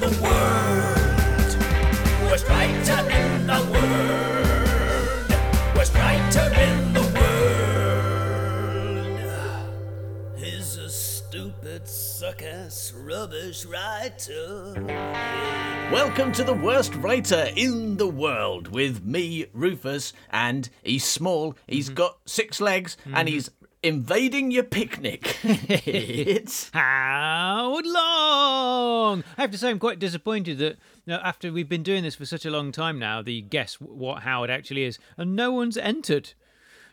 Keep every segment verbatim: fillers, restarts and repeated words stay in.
the world. Worst writer in the world. Worst writer in the world. He's a stupid, suck-ass, rubbish writer. Welcome to the worst writer in the world with me, Rufus, and he's small, he's mm-hmm. got six legs, mm-hmm. and he's invading your picnic. It's Howard Long! I have to say I'm quite disappointed that now, after we've been doing this for such a long time now, the guess what Howard actually is, and no one's entered.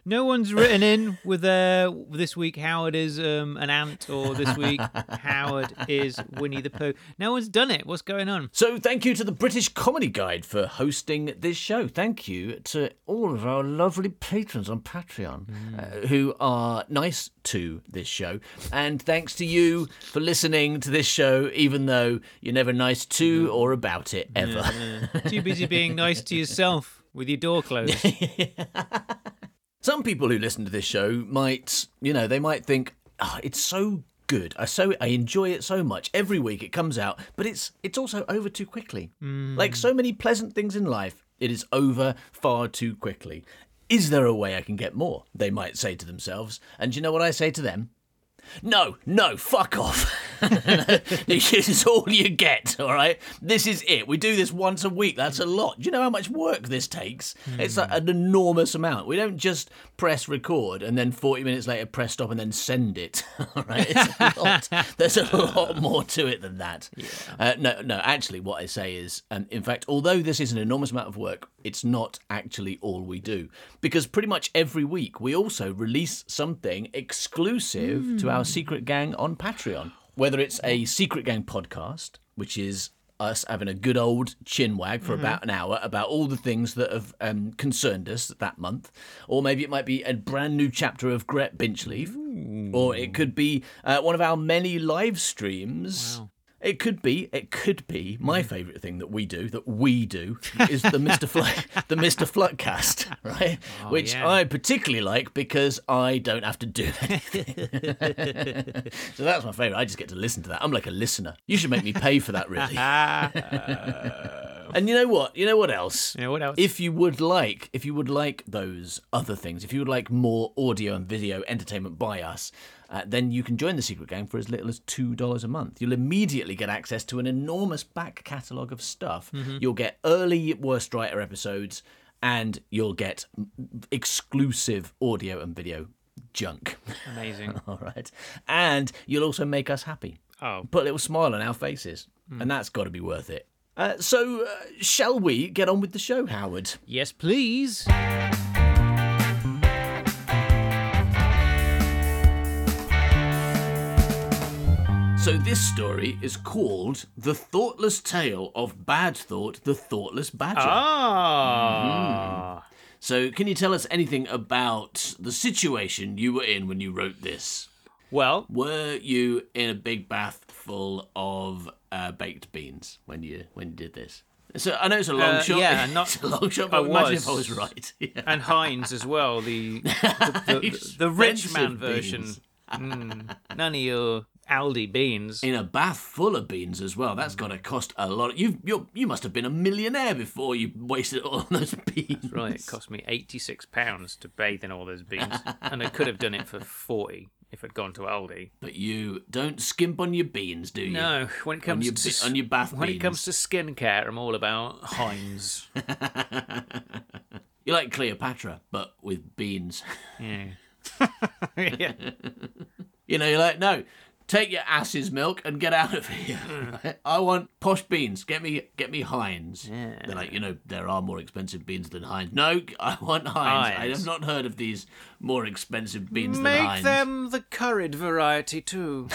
No one's written in with uh, this week Howard is um, an ant, or this week Howard is Winnie the Pooh. No one's done it. What's going on? So thank you to the British Comedy Guide for hosting this show. Thank you to all of our lovely patrons on Patreon mm. uh, who are nice to this show. And thanks to you for listening to this show, even though you're never nice to mm. or about it ever. Yeah, yeah. Too busy being nice to yourself with your door closed. Some people who listen to this show might, you know, they might think, oh, it's so good. I so I enjoy it so much. Every week it comes out, but it's it's also over too quickly. Mm. Like so many pleasant things in life, it is over far too quickly. Is there a way I can get more? They might say to themselves. And do you know what I say to them? No, no, fuck off. This is all you get, all right? This is it. We do this once a week. That's a lot. Do you know how much work this takes? Mm. It's like an enormous amount. We don't just press record and then forty minutes later press stop and then send it, all right? It's a lot. There's a lot more to it than that. Yeah. Uh, no, no, actually what I say is, um, in fact, although this is an enormous amount of work, it's not actually all we do, because pretty much every week we also release something exclusive mm. to our secret gang on Patreon, whether it's a secret gang podcast, which is us having a good old chinwag for mm-hmm. about an hour about all the things that have um, concerned us that month, or maybe it might be a brand new chapter of Gret Binchleaf, Ooh. Or it could be uh, one of our many live streams. Wow. It could be, it could be, my favourite thing that we do, that we do, is the Mister Fl- the Mister Flutcast, right? Oh, Which yeah. I particularly like because I don't have to do anything. So that's my favourite. I just get to listen to that. I'm like a listener. You should make me pay for that, really. uh... And you know what? You know what else? Yeah, what else? If you would like, if you would like those other things, if you would like more audio and video entertainment by us, Uh, then you can join the secret gang for as little as two dollars a month. You'll immediately get access to an enormous back catalogue of stuff. Mm-hmm. You'll get early Worst Writer episodes, and you'll get exclusive audio and video junk. Amazing. All right. And you'll also make us happy. Oh. Put a little smile on our faces, mm. and that's got to be worth it. Uh, so uh, shall we get on with the show, Howard? Yes, please. So this story is called The Thoughtless Tale of Badthought, the Thoughtless Badger. Ah. Mm-hmm. So can you tell us anything about the situation you were in when you wrote this? Well, were you in a big bath full of uh, baked beans when you when you did this? So I know it's a long uh, shot. Yeah, not, it's a long shot, but I imagine was. if I was right. Yeah. And Heinz as well, the the, the, the, the rich man version. Mm, none of your Aldi beans. In a bath full of beans as well. That's got to cost a lot. You've, you're, you must have been a millionaire before you wasted all of those beans. That's right. It cost me eighty-six pounds to bathe in all those beans. And I could have done it for forty if I'd gone to Aldi. But you don't skimp on your beans, do you? No. When it comes on your, to, on your bath when beans. When it comes to skincare, I'm all about Heinz. You're like Cleopatra, but with beans. Yeah. Yeah. You know, you're like, no. Take your ass's milk and get out of here. Right? I want posh beans. Get me, get me Heinz. Yeah. They're like, you know, there are more expensive beans than Heinz. No, I want Heinz. Heinz. I have not heard of these more expensive beans Make than Heinz. Make them the curried variety too.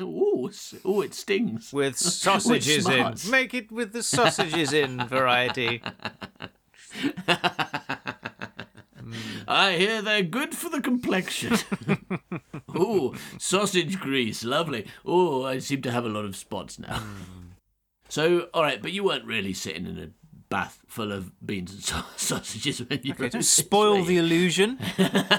Ooh, ooh, it stings. With sausages in. Make it with the sausages in variety. I hear they're good for the complexion. Ooh, sausage grease, lovely. Ooh, I seem to have a lot of spots now. Mm. So, all right, but you weren't really sitting in a bath full of beans and sa- sausages when you okay, don't spoil the illusion.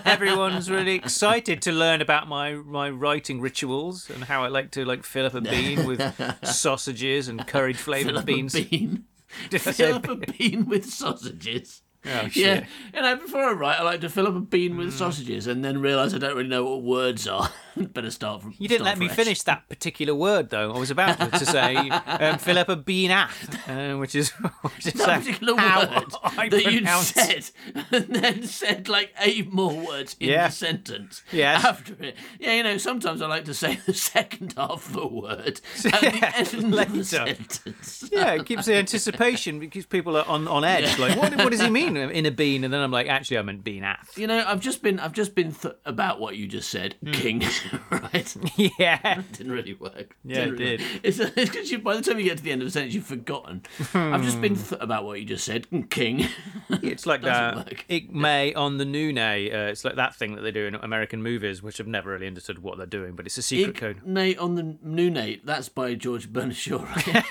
Everyone's really excited to learn about my, my writing rituals and how I like to like fill up a bean with sausages and curried flavoured beans. Fill up a bean. Fill up a bean with sausages. Oh, shit. Yeah, and I, before I write, I like to fill up a bean with mm. sausages and then realise I don't really know what words are. Better start from. You didn't let fresh. me finish that particular word, though. I was about to say um, fill up a bean at, uh, which is which is that particular word I that you said, and then said like eight more words in yeah. the sentence yes. after it. Yeah, you know, sometimes I like to say the second half of a word at yeah, the end later. of the sentence. Yeah, it keeps the anticipation. It keeps people on on edge. Yeah. Like, what what does he mean? In a bean, and then I'm like, actually, I meant bean at. You know, I've just been, I've just been th- about what you just said, mm. King. Right? Yeah, it didn't really work. Yeah, didn't it really did. Work. It's because by the time you get to the end of a sentence, you've forgotten. I've just been th- about what you just said, King. It's like that. It may on the noon. Uh, it's like that thing that they do in American movies, which I've never really understood what they're doing, but it's a secret Ick code. Nate on the noon. That's by George Bernard Shaw. Right?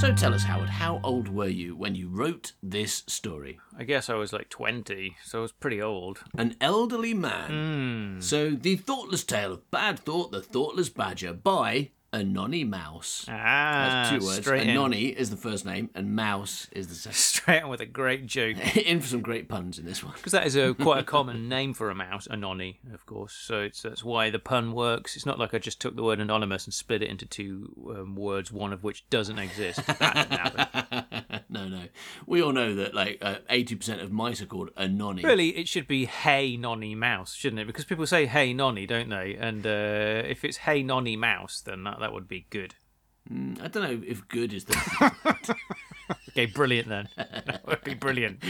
So tell us, Howard, how old were you when you wrote this story? I guess I was like twenty, so I was pretty old. An elderly man. Mm. So the Thoughtless Tale of Badthought, the Thoughtless Badger by Anonny Mouse. Ah, that's two words. Anonny is the first name and Mouse is the second. Straight on with a great joke. In for some great puns in this one. Because that is a quite a common name for a mouse, Anonny, of course. So it's, that's why the pun works. It's not like I just took the word anonymous and split it into two um, words, one of which doesn't exist. That didn't happen. No, no. We all know that like uh, eighty percent of mice are called Anonny. Really, it should be Hey Nonny Mouse, shouldn't it? Because people say Hey Nonny, don't they? And uh, if it's Hey Nonny Mouse, then that That would be good. Mm, I don't know if good is the... Okay, brilliant then. That would be brilliant.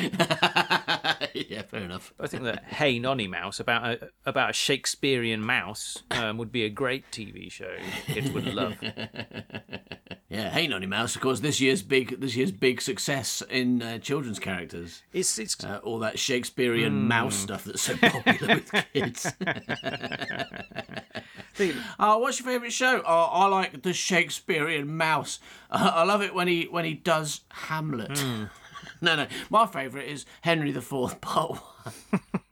Yeah, fair enough. I think that Hey Nonny Mouse, about a, about a Shakespearean mouse, um, would be a great T V show. Kids would love. Yeah, Hey Nonny Mouse, of course, this year's big this year's big success in uh, children's characters. It's it's uh, all that Shakespearean mm. mouse stuff that's so popular with kids. Oh, what's your favourite show? Oh, I like the Shakespearean mouse. Uh, I love it when he when he does Hamlet. Mm. No, no, my favourite is Henry the Fourth Part One.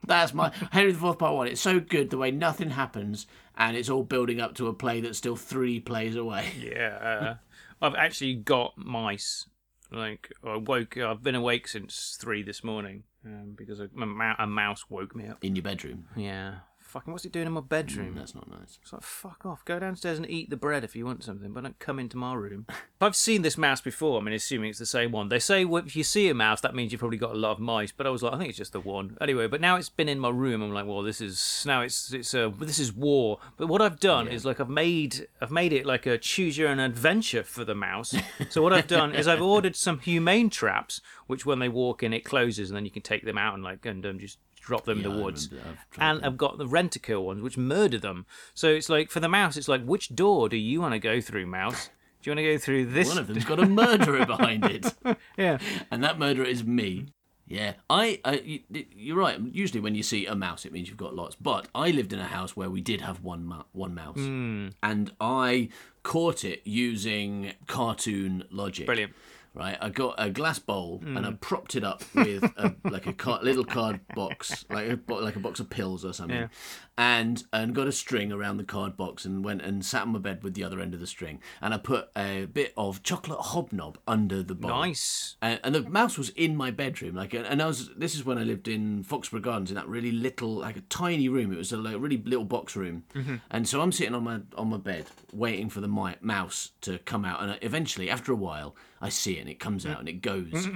That's my Henry the Fourth Part One. It's so good the way nothing happens and it's all building up to a play that's still three plays away. Yeah, uh, I've actually got mice. Like I woke, I've been awake since three this morning um, because a, a mouse woke me up in your bedroom. Yeah. Fucking, what's it doing in my bedroom? Mm, that's not nice. It's like, fuck off. Go downstairs and eat the bread if you want something, but don't come into my room. I've seen this mouse before. I mean, assuming it's the same one. They say well, if you see a mouse, that means you've probably got a lot of mice. But I was like, I think it's just the one. Anyway, but now it's been in my room. I'm like, well, this is now it's it's a uh, this is war. But what I've done yeah. is like I've made I've made it like a choose your own adventure for the mouse. So what I've done is I've ordered some humane traps, which when they walk in, it closes, and then you can take them out and like and um, just. drop them yeah, in the woods. I've and them. I've got the rent-a-kill ones, which murder them. So it's like, for the mouse, it's like, which door do you want to go through, mouse? Do you want to go through this? One of them's got a murderer behind it. Yeah. And that murderer is me. Yeah. I. Uh, you, you're right. Usually when you see a mouse, it means you've got lots. But I lived in a house where we did have one, mu- one mouse. Mm. And I caught it using cartoon logic. Brilliant. Right, I got a glass bowl mm. and I propped it up with a, like a car, little card box, like a, like a box of pills or something, yeah. and and got a string around the card box and went and sat on my bed with the other end of the string, and I put a bit of chocolate hobnob under the bowl. Nice. And, and the mouse was in my bedroom, like, and I was. This is when I lived in Foxborough Gardens in that really little, like a tiny room. It was a like, really little box room, mm-hmm. and so I'm sitting on my on my bed waiting for the mi- mouse to come out, and eventually, after a while, I see it. And it comes out and it goes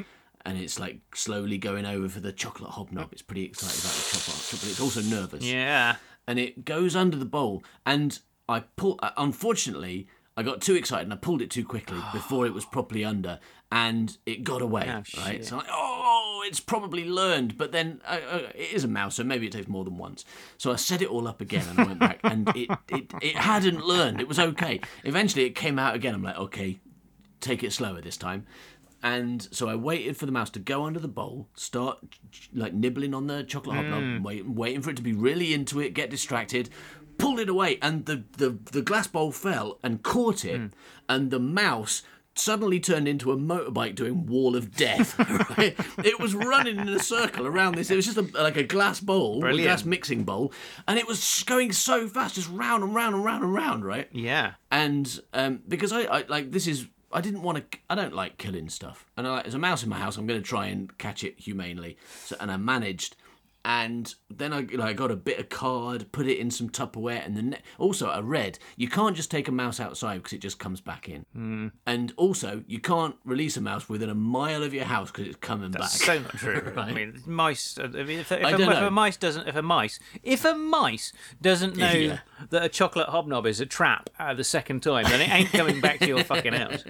and it's like slowly going over for the chocolate hobnob. It's pretty excited about the chocolate, but it's also nervous. Yeah. And it goes under the bowl and I pull. Unfortunately, I got too excited and I pulled it too quickly before it was properly under and it got away. Oh, shit. Right? So I'm like, oh, it's probably learned. But then uh, uh, it is a mouse, so maybe it takes more than once. So I set it all up again and I went back and it, it, it hadn't learned. It was okay. Eventually it came out again. I'm like, okay. take it slower this time. And so I waited for the mouse to go under the bowl, start like nibbling on the chocolate hobnob, mm. wait, waiting for it to be really into it, get distracted, pulled it away, and the, the, the glass bowl fell and caught it, mm. and the mouse suddenly turned into a motorbike doing Wall of Death. Right? It was running in a circle around this. It was just a, like a glass bowl, Brilliant. a glass mixing bowl, and it was going so fast, just round and round and round and round, right? Yeah. And um, because I, I like this is. I didn't want to... I don't like killing stuff. And I, there's a mouse in my house. I'm going to try and catch it humanely. So, and I managed. And then I like, got a bit of card, put it in some Tupperware. And then also, I read, you can't just take a mouse outside because it just comes back in. Mm. And also, you can't release a mouse within a mile of your house because it's coming That's back. That's so not true. Right? I mean, mice... I mean, if, if, I a, if a mice doesn't... If a mice... If a mice doesn't know... Yeah. that a chocolate hobnob is a trap uh, the second time, then it ain't coming back to your fucking house.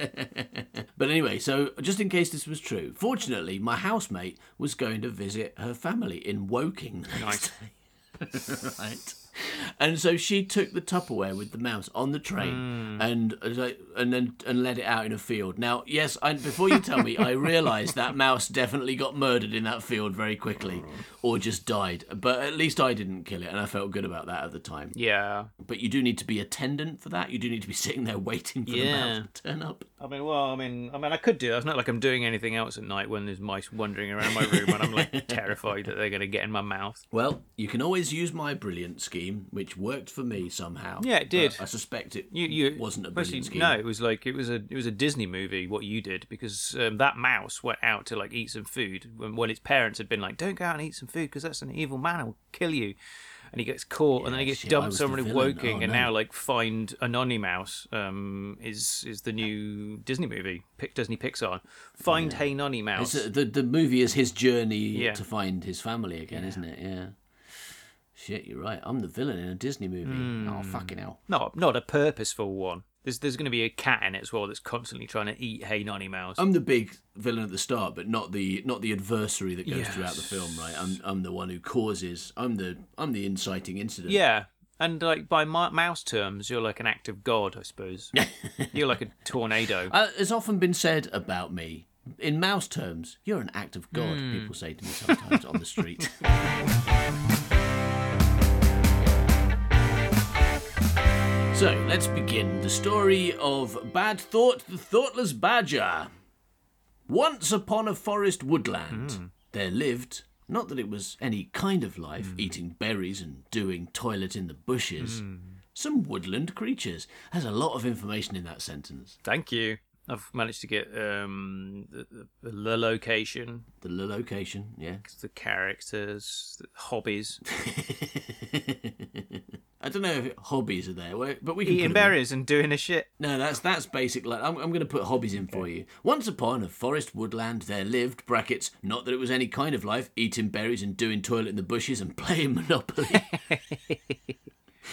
But anyway, so just in case this was true, fortunately, my housemate was going to visit her family in Woking the next day. Right. And so she took the Tupperware with the mouse on the train mm. and and then and let it out in a field. Now, yes, I, before you tell me, I realised that mouse definitely got murdered in that field very quickly, or just died. But at least I didn't kill it, and I felt good about that at the time. Yeah. But you do need to be attendant for that. You do need to be sitting there waiting for yeah. the mouse to turn up. I mean, well, I mean, I mean, I could do that. It's not like I'm doing anything else at night when there's mice wandering around my room and I'm like terrified that they're going to get in my mouth. Well, you can always use my brilliant scheme. Which worked for me somehow. Yeah, it did. I suspect it you, you, wasn't a brilliant scheme. No, it was like it was a it was a Disney movie. What you did, because um, that mouse went out to like eat some food when, when its parents had been like, "Don't go out and eat some food because that's an evil man who'll kill you." And he gets caught, yeah, and then he gets shit, dumped somewhere in Woking, oh, and no. now like Find a Nonny Mouse um, is is the new Disney movie, Pick Disney Pixar. Find yeah. Hey Nonny Mouse. It's, uh, the the movie is his journey yeah. to find his family again, yeah. isn't it? Yeah. Shit, you're right. I'm the villain in a Disney movie. Mm. Oh, fucking hell. No, not a purposeful one. There's there's going to be a cat in it as well that's constantly trying to eat Hey Nonny Mouse. I'm the big villain at the start, but not the not the adversary that goes yes. throughout the film, right? I'm I'm the one who causes. I'm the I'm the inciting incident. Yeah, and like by ma- mouse terms, you're like an act of God, I suppose. You're like a tornado. Uh, it's often been said about me in mouse terms. You're an act of God. Mm. People say to me sometimes on the street. So, let's begin the story of Badthought, the Thoughtless Badger. Once upon a forest woodland, mm. there lived, not that it was any kind of life, mm. eating berries and doing toilet in the bushes, mm. some woodland creatures. There's a lot of information in that sentence. Thank you. I've managed to get um, the, the, the location. The location, yeah. The characters, the hobbies. I don't know if hobbies are there, but we can eating berries and doing a shit. No, that's that's basic. Like, I'm, I'm going to put hobbies in for you. Once upon a forest woodland, there lived brackets. Not that it was any kind of life. Eating berries and doing toilet in the bushes and playing Monopoly.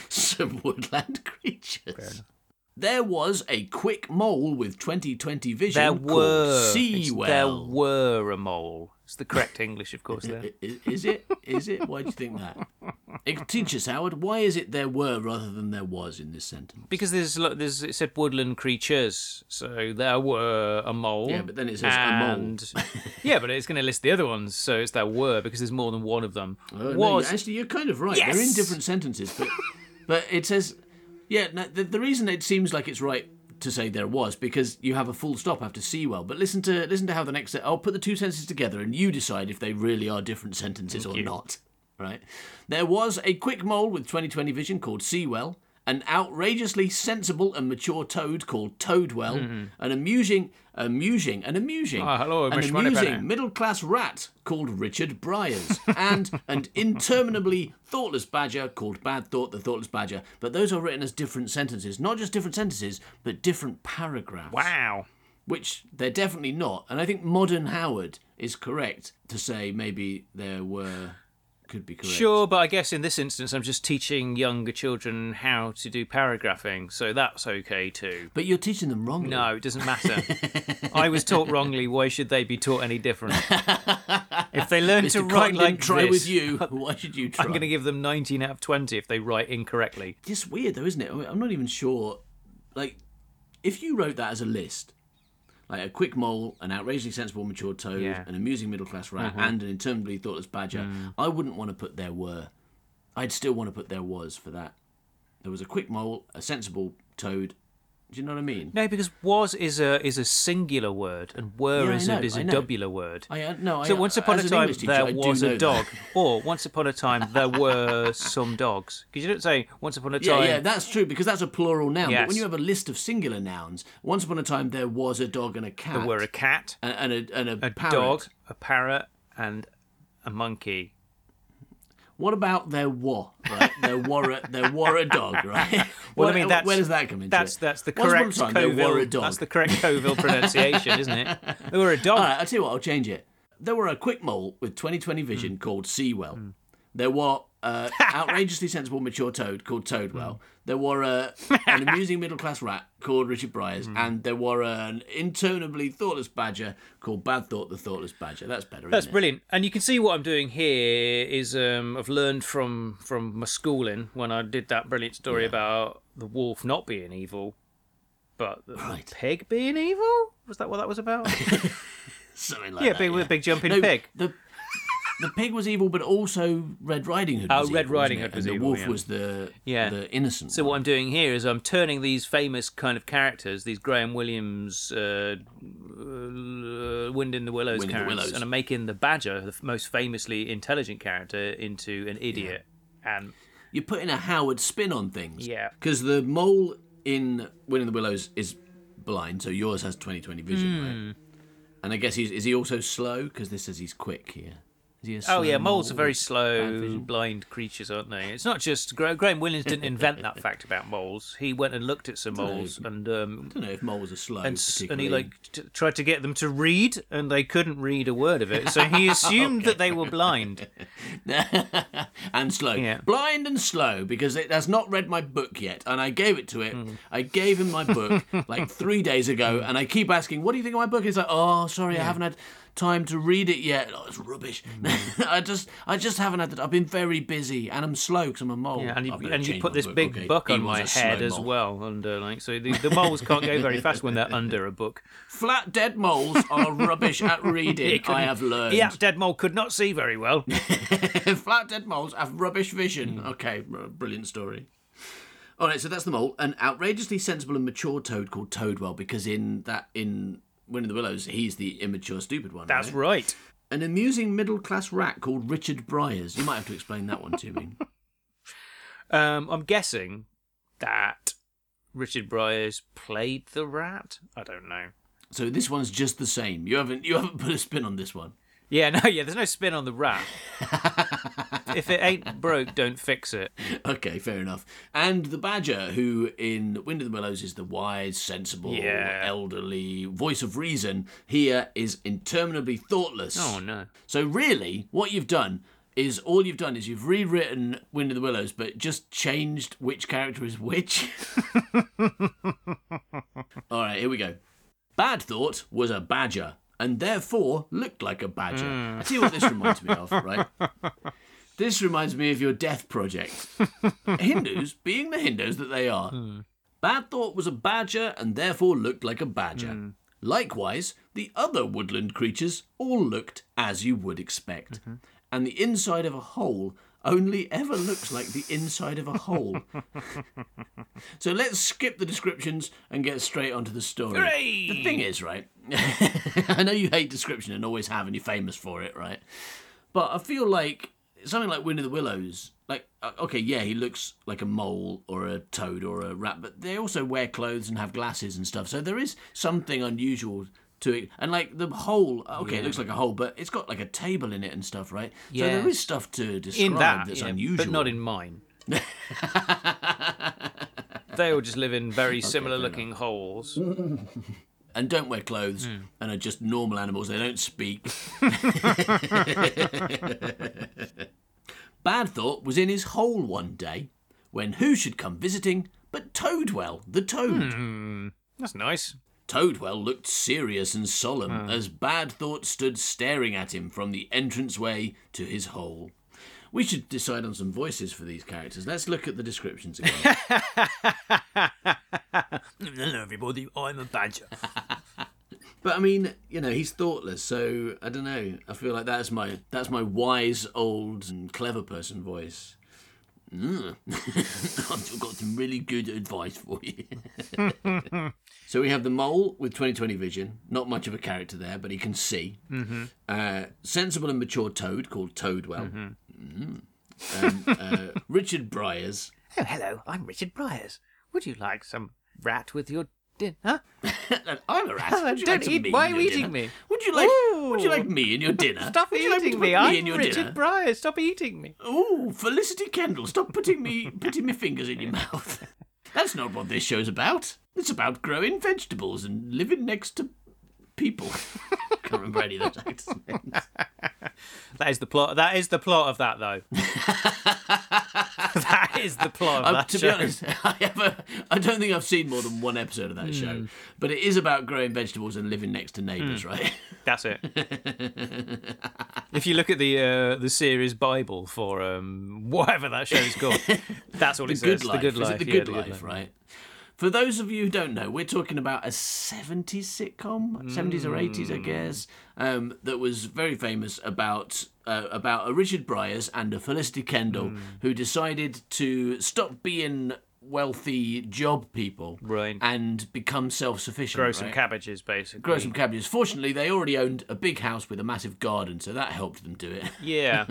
Some woodland creatures. There was a quick mole with twenty twenty vision. There were. Seawell. There were a mole. It's the correct English, of course. There is, is it. Is it? Why do you think that? Teach us, Howard. Why is it there were rather than there was in this sentence? Because there's, there's it said woodland creatures, so there were a mole. Yeah, but then it says and, a mole. Yeah, but it's going to list the other ones, so it's there were because there's more than one of them. Oh, was no, actually, you're kind of right. Yes! They're in different sentences, but but it says, yeah. No, the, the reason it seems like it's right to say there was because you have a full stop after Seawell. But listen to listen to how the next. I'll put the two sentences together, and you decide if they really are different sentences Thank or you. not. Right. There was a quick mole with twenty twenty vision called Seawell, an outrageously sensible and mature toad called Toadwell, mm-hmm. an amusing, amusing, an amusing, oh, hello, an amusing middle-class rat called Richard Briers, and an interminably thoughtless badger called Badthought, the Thoughtless Badger. But those are written as different sentences, not just different sentences, but different paragraphs. Wow. Which they're definitely not. And I think modern Howard is correct to say maybe there were... Could be correct. Sure, but I guess in this instance, I'm just teaching younger children how to do paragraphing, so that's okay too. But you're teaching them wrongly. No, it doesn't matter. I was taught wrongly. Why should they be taught any different? If they learn Mister to write Cotton like this, try with you. Why should you try? I'm going to give them nineteen out of twenty if they write incorrectly. It's weird though, isn't it? I mean, I'm not even sure. Like, if you wrote that as a list, like a quick mole, an outrageously sensible mature toad, yeah. an amusing middle-class rat, mm-hmm. and an interminably thoughtless badger. Mm. I wouldn't want to put there were. I'd still want to put there was for that. There was a quick mole, a sensible toad. Do you know what I mean? No, because was is a is a singular word, and were yeah, is know, a is a doubler word. I uh, no. So I, once upon a time teacher, there I was a dog, that. Or once upon a time there were some dogs. Because you don't say once upon a time. Yeah, yeah, that's true because that's a plural noun. Yes. But when you have a list of singular nouns, once upon a time there was a dog and a cat. There were a cat and, and a and a, a parrot. dog, a parrot, and a monkey. What about there were, right? There were a, there were a dog, right? Well, what, I mean, that's, where does that come into that's, it? That's the correct time, Coveville, there were a dog. That's the correct Coveville pronunciation, isn't it? There were a dog. All right, I'll tell you what, I'll change it. There were a quick mole with twenty twenty vision mm. called Seawell. Mm. There were an uh, outrageously sensible mature toad called Toadwell. Mm. There were uh, an amusing middle-class rat called Richard Briers. Mm. And there were uh, an interminably thoughtless badger called Badthought, the Thoughtless Badger. That's better, isn't That's it? Brilliant. And you can see what I'm doing here is um, I've learned from, from my schooling when I did that brilliant story yeah. about the wolf not being evil, but the right. pig being evil? Was that what that was about? Something like yeah, that, big, yeah. With a big jumping no, pig. The... The pig was evil, but also Red Riding Hood was evil. Oh, Red Riding Hood was evil. And the wolf yeah. was the, yeah. the innocent. So, what I'm doing here is I'm turning these famous kind of characters, these Graham Williams, uh, Wind in the Willows Wind characters, in the Willows. and I'm making the badger, the most famously intelligent character, into an idiot. Yeah. And you're putting a Howard spin on things. Yeah. Because the mole in Wind in the Willows is blind, so yours has twenty twenty vision, mm. right? And I guess he's, is he also slow? Because this says he's quick here. Oh yeah, moles are very slow, blind creatures, aren't they? It's not just Graham Williams didn't invent that fact about moles. He went and looked at some moles, and um, I don't know if moles are slow. And, and he like t- tried to get them to read, and they couldn't read a word of it. So he assumed okay. that they were blind and slow, yeah. blind and slow, because it has not read my book yet, and I gave it to it. Mm. I gave him my book like three days ago, and I keep asking, "What do you think of my book?" He's like, "Oh, sorry, yeah. I haven't had." time to read it yet. Oh, it's rubbish. Mm. I just I just haven't had that. I've been very busy and I'm slow because I'm a mole. Yeah, and you, and you put this book, big okay. book on my head as mole. well. Under, like, so the, the moles can't go very fast when they're under a book. Flat dead moles are rubbish at reading, I have learned. Yeah, dead mole could not see very well. Flat dead moles have rubbish vision. Mm. Okay, brilliant story. All right, so that's the mole. An outrageously sensible and mature toad called Toadwell because in that... in Wind in the Willows, he's the immature, stupid one. That's right. right. An amusing middle-class rat called Richard Briers. You might have to explain that one to me. Um, I'm guessing that Richard Briers played the rat. I don't know. So this one's just the same. You haven't you haven't put a spin on this one. Yeah, no, yeah. There's no spin on the rat. If it ain't broke, don't fix it. Okay, fair enough. And the badger, who in Wind in the Willows is the wise, sensible, yeah. elderly voice of reason, here is interminably thoughtless. Oh, no. So really, what you've done is, all you've done is you've rewritten Wind in the Willows, but just changed which character is which. All right, here we go. Badthought was a badger, and therefore looked like a badger. Mm. I tell you what this reminds me of, right? This reminds me of your death project. Hindus, being the Hindus that they are. Mm. Badthought was a badger and therefore looked like a badger. Mm. Likewise, the other woodland creatures all looked as you would expect. Mm-hmm. And the inside of a hole only ever looks like the inside of a hole. So let's skip the descriptions and get straight onto the story. Hooray! The thing is, right, I know you hate description and always have and you're famous for it, right? But I feel like something like Wind of the Willows, like, okay, yeah, he looks like a mole or a toad or a rat, but they also wear clothes and have glasses and stuff, so there is something unusual to it. And, like, the hole, okay, yeah. it looks like a hole, but it's got, like, a table in it and stuff, right? Yeah. So there is stuff to describe in that, that's yeah, unusual. But not in mine. They all just live in very okay, similar-looking holes. And don't wear clothes mm. and are just normal animals. They don't speak. Badthought was in his hole one day when who should come visiting but Toadwell the toad. Mm, that's nice. Toadwell looked serious and solemn mm. as Badthought stood staring at him from the entranceway to his hole. We should decide on some voices for these characters. Let's look at the descriptions again. Hello, everybody. I'm a badger. But I mean, you know, he's thoughtless, so I don't know. I feel like that's my that's my wise, old, and clever person voice. Mm. I've got some really good advice for you. So we have the mole with twenty twenty vision. Not much of a character there, but he can see. Mm-hmm. Uh, sensible and mature toad called Toadwell. Mm-hmm. Mm. Um, uh, Richard Briers. Oh, hello, I'm Richard Briers. Would you like some rat with your dinner? I'm a rat. Oh, don't eat. Why are you eating me? Would you like? Ooh. Would you like me in your dinner? Stop would eating you like me. me! I'm in your Richard dinner? Briers. Stop eating me! Oh, Felicity Kendall, stop putting me putting my fingers in your mouth. That's not what this show's about. It's about growing vegetables and living next to people. Can't remember any of those actors' names. That is the plot. That is the plot of that, though. That is the plot of that show. To be honest, I, have a, I don't think I've seen more than one episode of that mm. show. But it is about growing vegetables and living next to neighbours, mm. right? That's it. If you look at the uh, the series Bible for um, whatever that show's called, that's all it says. The Good Life. Is it The Good Life, right? For those of you who don't know, we're talking about a seventies sitcom, mm. seventies or eighties, I guess, um, that was very famous about uh, about a Richard Briers and a Felicity Kendall mm. who decided to stop being wealthy job people right. and become self-sufficient. Grow right? some cabbages, basically. Grow some cabbages. Fortunately, they already owned a big house with a massive garden, so that helped them do it. Yeah.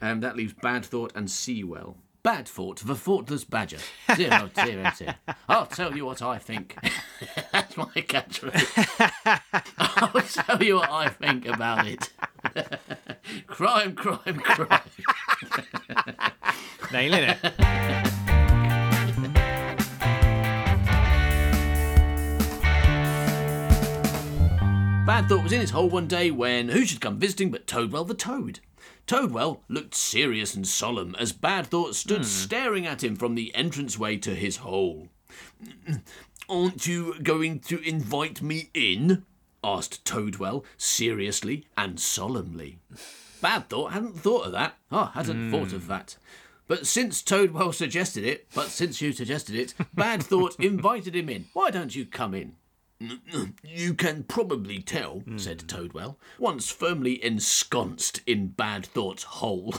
um, that leaves Badthought and Seawell. Badthought, the Thoughtless Badger. Zero, zero, zero. I'll tell you what I think. That's my catchphrase. I'll tell you what I think about it. Crime, crime, crime. Nailing it. Badthought was in his hole one day when who should come visiting but Toadwell the Toad. Toadwell looked serious and solemn as Badthought stood mm. staring at him from the entranceway to his hole. Aren't you going to invite me in? Asked Toadwell, seriously and solemnly. Badthought hadn't thought of that. Ah, oh, hadn't mm. thought of that. But since Toadwell suggested it, but since you suggested it, Badthought invited him in. Why don't you come in? You can probably tell, mm. said Toadwell, once firmly ensconced in Badthought's hole.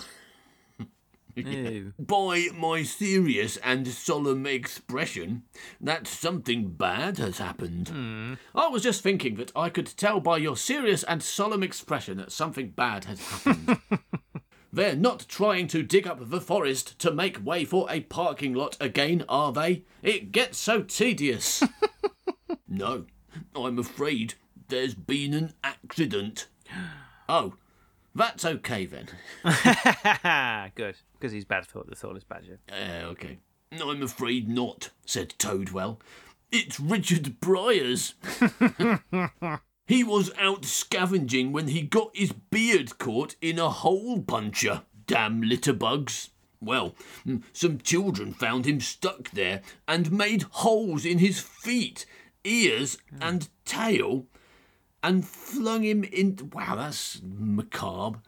yeah. By my serious and solemn expression, that something bad has happened. Mm. I was just thinking that I could tell by your serious and solemn expression that something bad has happened. They're not trying to dig up the forest to make way for a parking lot again, are they? It gets so tedious. No, I'm afraid there's been an accident. Oh, that's okay then. Good, because he's Badthought, the Thoughtless Badger. Uh, okay. I'm afraid not, said Toadwell. It's Richard Briers. He was out scavenging when he got his beard caught in a hole puncher. Damn litterbugs. Well, some children found him stuck there and made holes in his feet, ears and tail, and flung him in. Wow, that's macabre.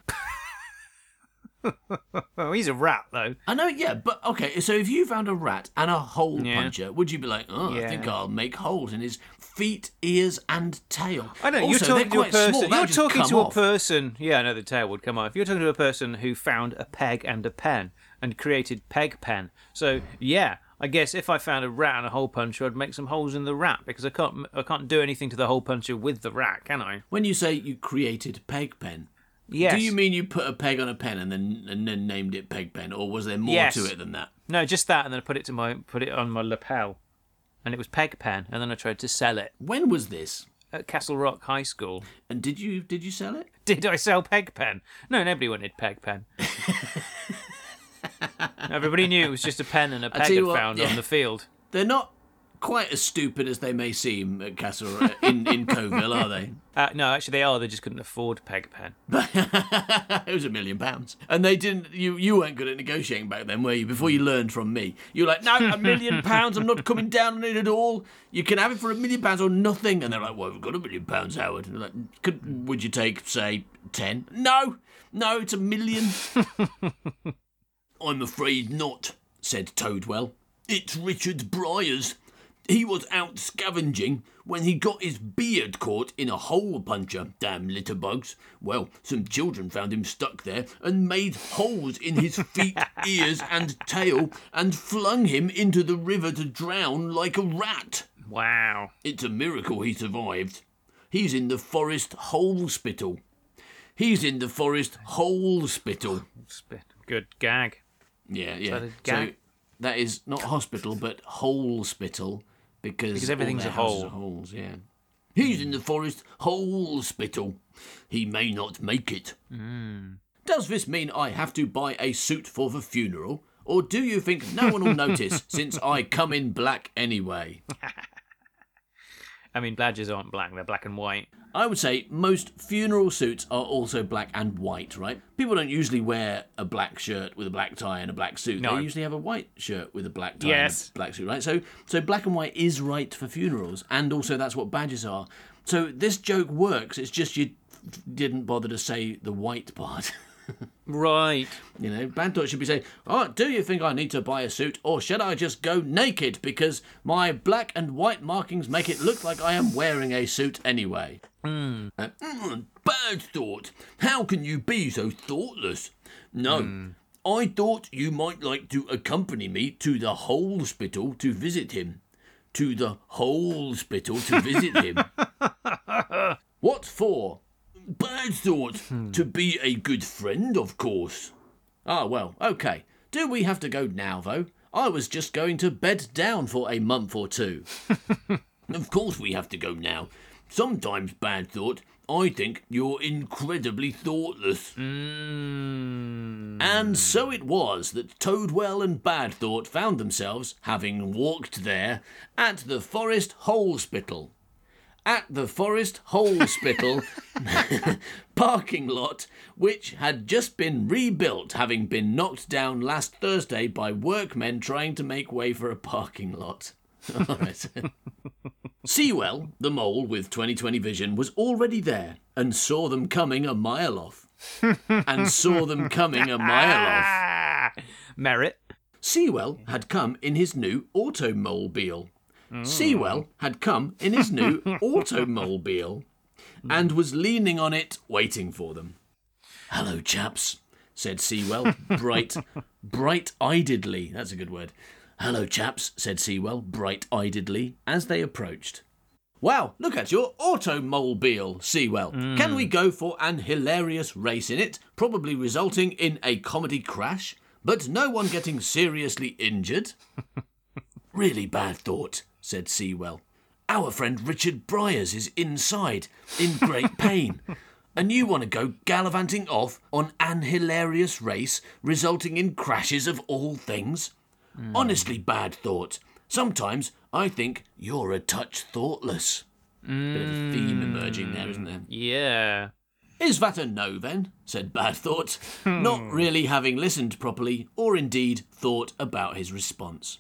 Well, he's a rat, though. I know, yeah, but okay, so if you found a rat and a hole yeah. puncher, would you be like, oh, yeah. I think I'll make holes in his feet, ears, and tail? I know, also, you're talking to a person. You're talking to off. a person. Yeah, I know the tail would come off. You're talking to a person who found a peg and a pen and created Peg Pen. So, yeah. I guess if I found a rat and a hole puncher, I'd make some holes in the rat, because I can't I can't do anything to the hole puncher with the rat, can I? When you say you created Peg Pen, yes. do you mean you put a peg on a pen and then and then named it Peg Pen, or was there more yes. to it than that? No, just that, and then I put it to my put it on my lapel, and it was Peg Pen, and then I tried to sell it. When was this? At Castle Rock High School. And did you did you sell it? Did I sell Peg Pen? No, nobody wanted Peg Pen. Everybody knew it was just a pen and a peg had what, found yeah. on the field. They're not quite as stupid as they may seem at Castle in, in Coveville, are they? Uh, no, actually they are. They just couldn't afford Peg Pen. It was a million pounds. And they didn't. You, you weren't good at negotiating back then, were you? Before you learned from me. You were like, no, a million pounds. I'm not coming down on it at all. You can have it for a million pounds or nothing. And they're like, well, we've got a million pounds, Howard. And they're like, Could, would you take, say, ten? No, no, it's a million. I'm afraid not, said Toadwell. It's Richard Briers. He was out scavenging when he got his beard caught in a hole puncher. Damn litterbugs. Well, some children found him stuck there and made holes in his feet, ears and tail and flung him into the river to drown like a rat. Wow. It's a miracle he survived. He's in the Forest Holespital. He's in the Forest Holespital. Good gag. Yeah, yeah. Is that a gag? So that is not hospital, but holespital, because, because everything's a hole. Holes, yeah. He's in the Forest Holespital. He may not make it. Mm. Does this mean I have to buy a suit for the funeral? Or do you think no one will notice since I come in black anyway? I mean, badgers aren't black, they're black and white. I would say most funeral suits are also black and white, right? People don't usually wear a black shirt with a black tie and a black suit. No. They usually have a white shirt with a black tie yes. and a black suit, right? So so black and white is right for funerals, and also that's what badgers are. So this joke works, it's just you didn't bother to say the white part. Right. You know, Badthought should be saying, oh, do you think I need to buy a suit, or should I just go naked because my black and white markings make it look like I am wearing a suit anyway? Mm. Uh, mm, Badthought, how can you be so thoughtless? No, mm. I thought you might like to accompany me to the hospital to visit him. To the hospital to visit him. What for? Badthought, hmm. to be a good friend, of course. Ah, well, OK. Do we have to go now, though? I was just going to bed down for a month or two. Of course we have to go now. Sometimes, Badthought, I think you're incredibly thoughtless. Mm. And so it was that Toadwell and Badthought found themselves, having walked there, at the Forest Holespital. At the Forest Holespital parking lot, which had just been rebuilt, having been knocked down last Thursday by workmen trying to make way for a parking lot. All right. Sewell, the mole with twenty twenty vision, was already there and saw them coming a mile off. And saw them coming a mile off. Merit. Sewell had come in his new automobile. Mm. Sewell had come in his new automobile and was leaning on it, waiting for them. Hello, chaps, said Sewell, bright, bright-eyedly. That's a good word. Hello, chaps, said Sewell, bright-eyedly, as they approached. Wow, look at your automobile, Sewell. Mm. Can we go for an hilarious race in it, probably resulting in a comedy crash, but no one getting seriously injured? Really, Badthought, said Sewell. Our friend Richard Briers is inside, in great pain. And you want to go gallivanting off on an hilarious race resulting in crashes of all things? Mm. Honestly, Badthought, sometimes I think you're a touch thoughtless. Mm. Bit of a theme emerging there, isn't there? Yeah. Is that a no, then? Said Badthought, not really having listened properly or indeed thought about his response.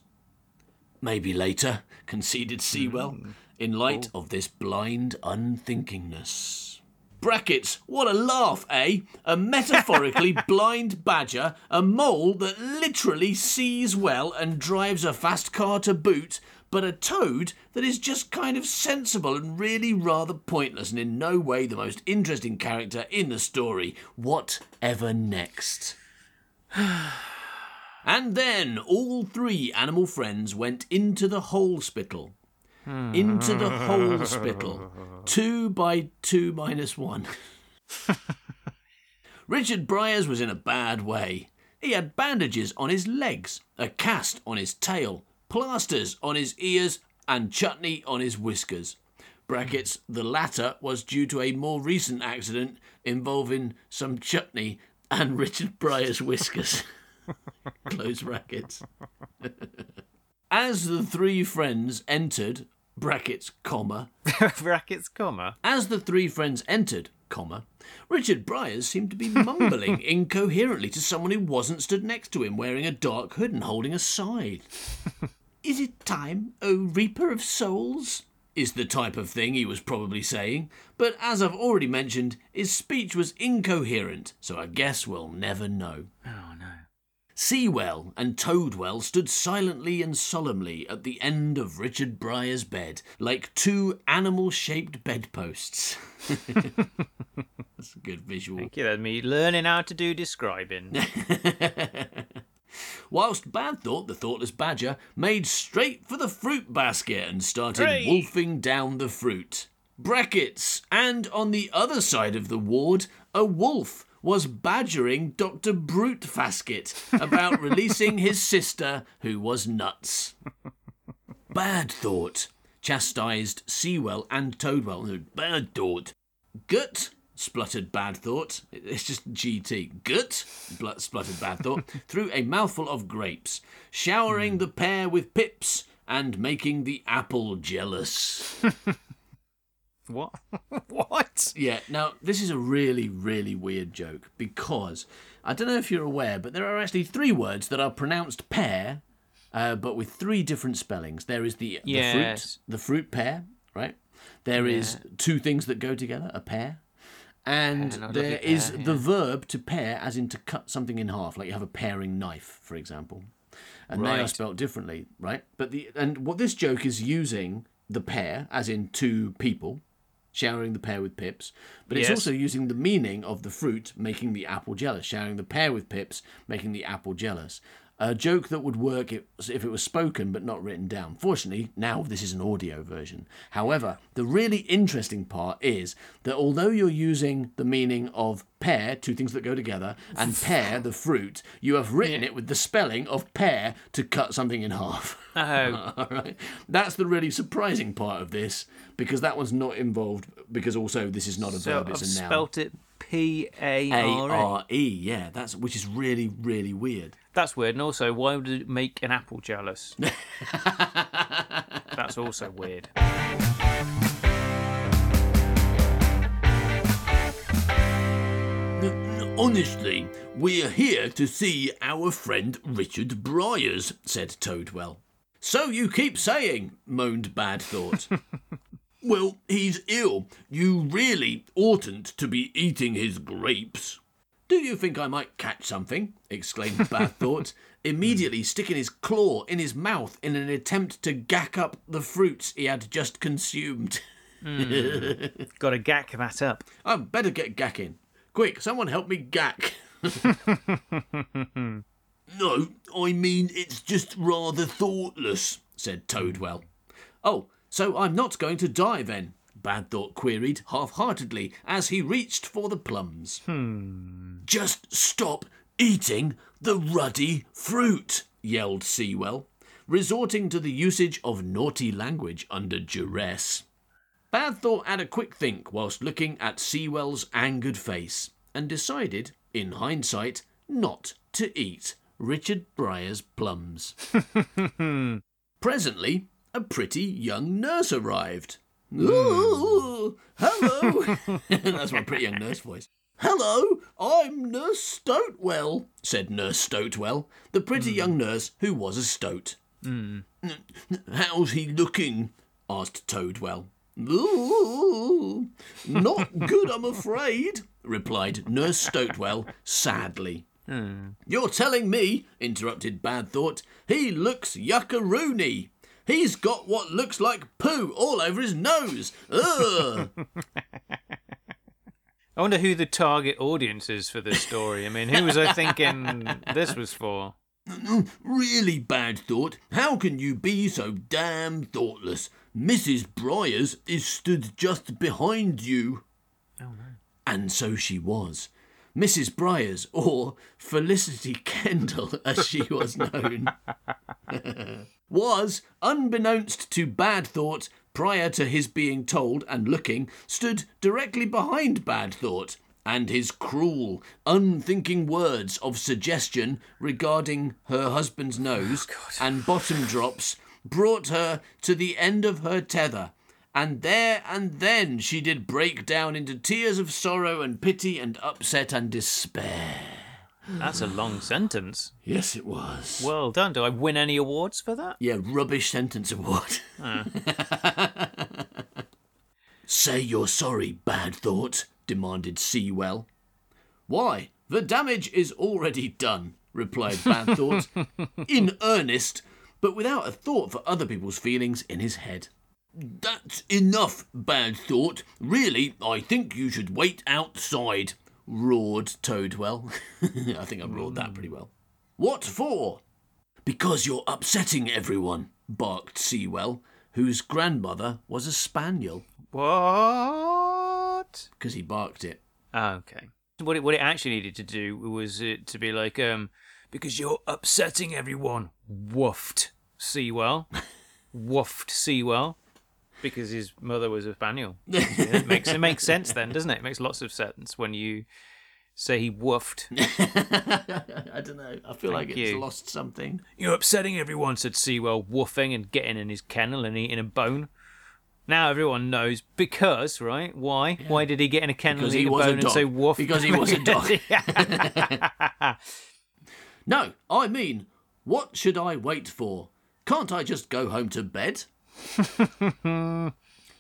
Maybe later, conceded Sewell, in light of this blind unthinkingness. Brackets, what a laugh, eh? A metaphorically blind badger, a mole that literally sees well and drives a fast car to boot, but a toad that is just kind of sensible and really rather pointless and in no way the most interesting character in the story. Whatever next. And then all three animal friends went into the holespital. Into the holespital. Two by two minus one. Richard Briers was in a bad way. He had bandages on his legs, a cast on his tail, plasters on his ears, and chutney on his whiskers. Brackets, the latter was due to a more recent accident involving some chutney and Richard Briers' whiskers. Close brackets. As the three friends entered, brackets, comma. brackets, comma. As the three friends entered, comma, Richard Briers seemed to be mumbling incoherently to someone who wasn't stood next to him, wearing a dark hood and holding a scythe. Is it time, O Reaper of Souls? Is the type of thing he was probably saying. But as I've already mentioned, his speech was incoherent, so I guess we'll never know. Oh, no. Seawell and Toadwell stood silently and solemnly at the end of Richard Briers' bed, like two animal-shaped bedposts. That's a good visual. Thank you, that's me learning how to do describing. Whilst Badthought, the Thoughtless Badger, made straight for the fruit basket and started Hooray! wolfing down the fruit. Brackets, and on the other side of the ward, a wolf was badgering Doctor Brutefasket about releasing his sister, who was nuts. Badthought chastised Seawell and Toadwell. Badthought. Gut, spluttered Badthought. It's just G T. Gut, spluttered Badthought, through a mouthful of grapes, showering the pear with pips and making the apple jealous. What? What? Yeah, now, this is a really, really weird joke because, I don't know if you're aware, but there are actually three words that are pronounced pear, uh, but with three different spellings. There is the, yes. the fruit, the fruit pear, right? There yeah. is two things that go together, a pear, and yeah, there is pear, the yeah. verb to pear, as in to cut something in half, like you have a paring knife, for example. And right. they are spelt differently, right? But the And what this joke is using, the pear, as in two people, showering the pear with pips, but it's yes. also using the meaning of the fruit, making the apple jealous, showering the pear with pips, making the apple jealous. A joke that would work if it was spoken but not written down. Fortunately, now this is an audio version. However, the really interesting part is that although you're using the meaning of pear, two things that go together, and pear, the fruit, you have written yeah. it with the spelling of pear to cut something in half. Oh. All right. That's the really surprising part of this, because that one's not involved, because also this is not a so verb, it's I've a noun. Spelt it P A R E. Yeah, that's which is really, really weird. That's weird, and also, why would it make an apple jealous? That's also weird. Honestly, we're here to see our friend Richard Briers, said Toadwell. So you keep saying, moaned Badthought. Well, he's ill. You really oughtn't to be eating his grapes. Do you think I might catch something? Exclaimed Badthought, immediately sticking his claw in his mouth in an attempt to gack up the fruits he had just consumed. mm. Got to gack that up. I better get gacking. Quick, someone help me gack. No, I mean it's just rather thoughtless, said Toadwell. Oh, so I'm not going to die then? Badthought queried half-heartedly as he reached for the plums. Hmm. Just stop eating the ruddy fruit, yelled Seawell, resorting to the usage of naughty language under duress. Badthought had a quick think whilst looking at Seawell's angered face and decided, in hindsight, not to eat Richard Briers' plums. Presently, a pretty young nurse arrived. Ooh, hello. That's my pretty young nurse voice. Hello, I'm Nurse Stotewell, said Nurse Stotewell, the pretty mm. young nurse who was a stoat. Mm. How's he looking? Asked Toadwell. Ooh, not good, I'm afraid, replied Nurse Stotewell sadly. Mm. You're telling me, interrupted Badthought, he looks yuckaroony. He's got what looks like poo all over his nose. Ugh. I wonder who the target audience is for this story. I mean, who was I thinking this was for? Really, Badthought. How can you be so damn thoughtless? Missus Briers is stood just behind you. Oh, no. And so she was. Missus Briers, or Felicity Kendall, as she was known, was, unbeknownst to Badthought, prior to his being told and looking, stood directly behind Badthought and his cruel, unthinking words of suggestion regarding her husband's nose oh, and bottom drops brought her to the end of her tether. And there and then she did break down into tears of sorrow and pity and upset and despair. That's a long sentence. Yes, it was. Well done. Do I win any awards for that? Yeah, rubbish sentence award. Uh. Say you're sorry, Badthought, demanded Seawell. Why, the damage is already done, replied Badthought, in earnest, but without a thought for other people's feelings in his head. That's enough, Badthought. Really, I think you should wait outside, roared Toadwell. I think I roared that pretty well. What for? Because you're upsetting everyone, barked Sewell, whose grandmother was a spaniel. What? Because he barked it. Oh, okay. What it, what it actually needed to do was it to be like, um, because you're upsetting everyone, woofed Sewell. Woofed Sewell. Because his mother was a spaniel. Yeah, it, makes, it makes sense then, doesn't it? It makes lots of sense when you say he woofed. I don't know. I feel Thank like you. It's lost something. You're upsetting everyone, said Sewell, woofing and getting in his kennel and eating a bone. Now everyone knows because, right? Why? Yeah. Why did he get in a kennel because and eat a bone a and say woof? Because he was a dog. No, I mean, what should I wait for? Can't I just go home to bed?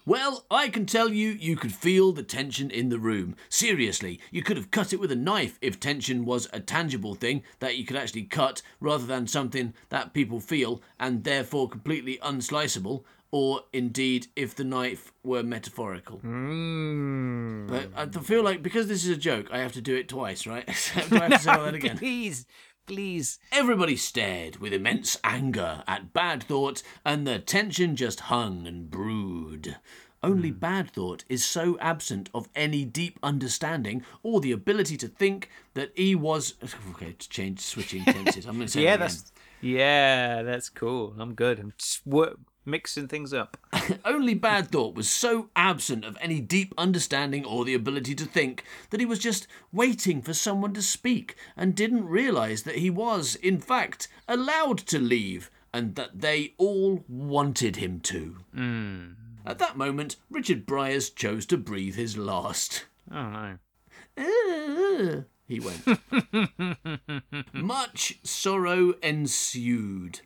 Well, I can tell you, you could feel the tension in the room. Seriously, you could have cut it with a knife if tension was a tangible thing that you could actually cut rather than something that people feel and therefore completely unsliceable. Or, indeed, if the knife were metaphorical. Mm. But I feel like, because this is a joke, I have to do it twice, right? Do I have to say all that again? Please, please. Everybody stared with immense anger at Badthought, and the tension just hung and brewed. Only mm. Badthought is so absent of any deep understanding or the ability to think that he was... Okay, to change, switching tenses. I'm going to say yeah, that that's, Yeah, that's cool. I'm good. I'm sw- Mixing things up. Only Badthought was so absent of any deep understanding or the ability to think that he was just waiting for someone to speak and didn't realise that he was, in fact, allowed to leave and that they all wanted him to. Mm. At that moment, Richard Briers chose to breathe his last. Oh, no. Uh, he went. Much sorrow ensued.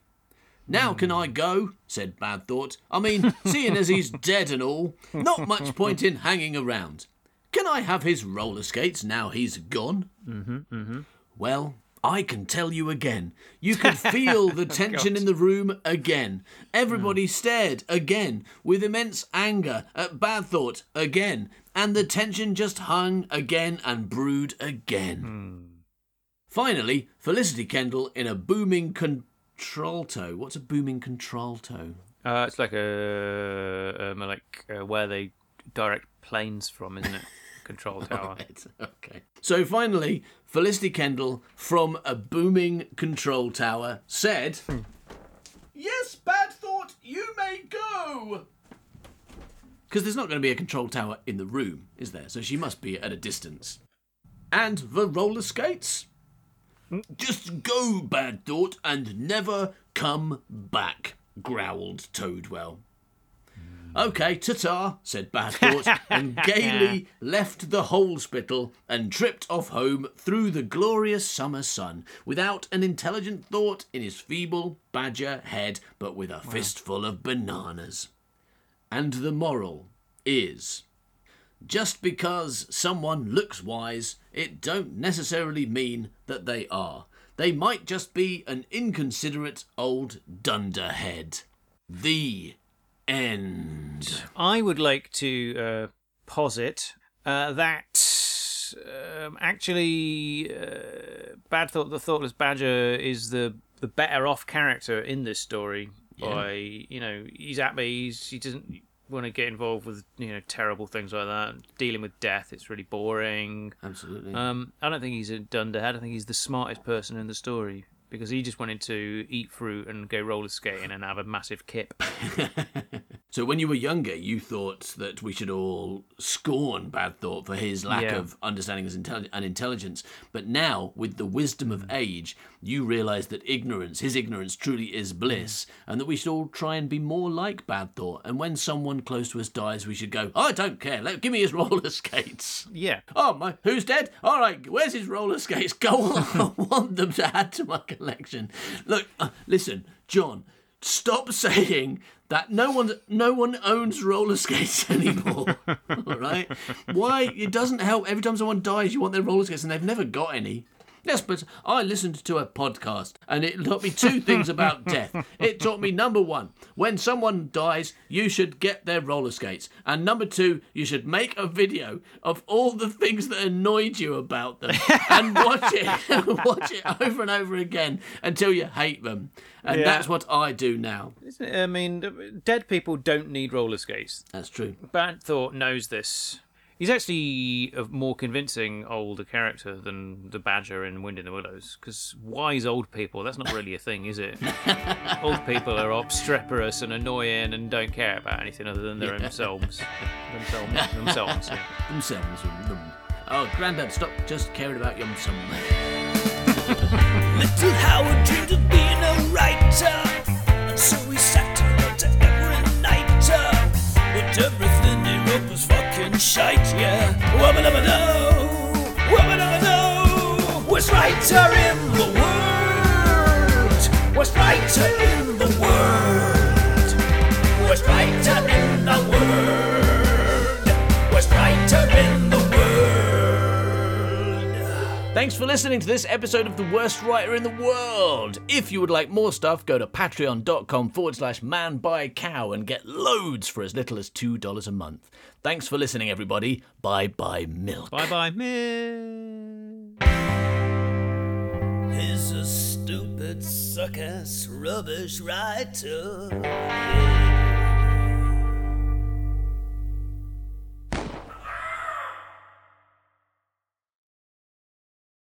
Now can I go, said Badthought. I mean, seeing as he's dead and all, not much point in hanging around. Can I have his roller skates now he's gone? Mm-hmm, mm-hmm. Well, I can tell you again. You could feel the tension in the room again. Everybody mm. stared again with immense anger at Badthought again. And the tension just hung again and brewed again. Mm. Finally, Felicity Kendall, in a booming con... Contralto. What's a booming contralto? Uh, it's like a um, like uh, where they direct planes from, isn't it? Control tower. Right. Okay. So finally, Felicity Kendall from a booming control tower said, "Yes, Badthought, you may go." Because there's not going to be a control tower in the room, is there? So she must be at a distance. And the roller skates. Just go, Badthought, and never come back, growled Toadwell. Mm. Okay, ta-ta, said Badthought, and gaily left the hospital and tripped off home through the glorious summer sun, without an intelligent thought in his feeble badger head, but with a wow. fistful of bananas. And the moral is... Just because someone looks wise, it don't necessarily mean that they are. They might just be an inconsiderate old dunderhead. The end. I would like to uh, posit uh, that um, actually uh, Badthought, the Thoughtless Badger, is the, the better off character in this story. Yeah. By, you know, he's happy, he's, he doesn't... want to get involved with, you know, terrible things like that. Dealing with death, it's really boring. Absolutely. Um, I don't think he's a dunderhead. I think he's the smartest person in the story because he just wanted to eat fruit and go roller skating and have a massive kip. So when you were younger, you thought that we should all scorn Badthought for his lack yeah. of understanding and intelligence. But now, with the wisdom of age, you realise that ignorance, his ignorance, truly is bliss, and that we should all try and be more like Badthought. And when someone close to us dies, we should go, I don't care, Let, give me his roller skates. Yeah. Oh, my, who's dead? All right, where's his roller skates? Go on, I want them to add to my collection. Look, uh, listen, John... Stop saying that no one no one owns roller skates anymore, all right? Why? It doesn't help. Every time someone dies, you want their roller skates, and they've never got any. Yes, but I listened to a podcast and it taught me two things about death. It taught me, number one, when someone dies, you should get their roller skates. And number two, you should make a video of all the things that annoyed you about them and watch it, watch it over and over again until you hate them. And yeah. that's what I do now. Isn't it, I mean, dead people don't need roller skates. That's true. Badthought knows this. He's actually a more convincing older character than the Badger in Wind in the Willows, because wise old people, that's not really a thing, is it? Old people are obstreperous and annoying and don't care about anything other than their yeah. themselves. Themselves. Themselves. Yeah. Themselves. Oh, Grandad, stop just caring about yourself. Little Howard dreamed of being a writer, and so he sat and wrote an every-nighter, but everything he wrote was fucking shite, yeah. Wubba-dubba-do, wubba-dubba-do. Worst writer in the world. Worst writer in the world. Worst writer in the world. Worst writer in the world. Thanks for listening to this episode of The Worst Writer in the World. If you would like more stuff, go to patreon.com forward slash man by cow and get loads for as little as two dollars a month. Thanks for listening, everybody. Bye-bye, milk. Bye-bye, milk. He's a stupid, suck-ass, rubbish writer.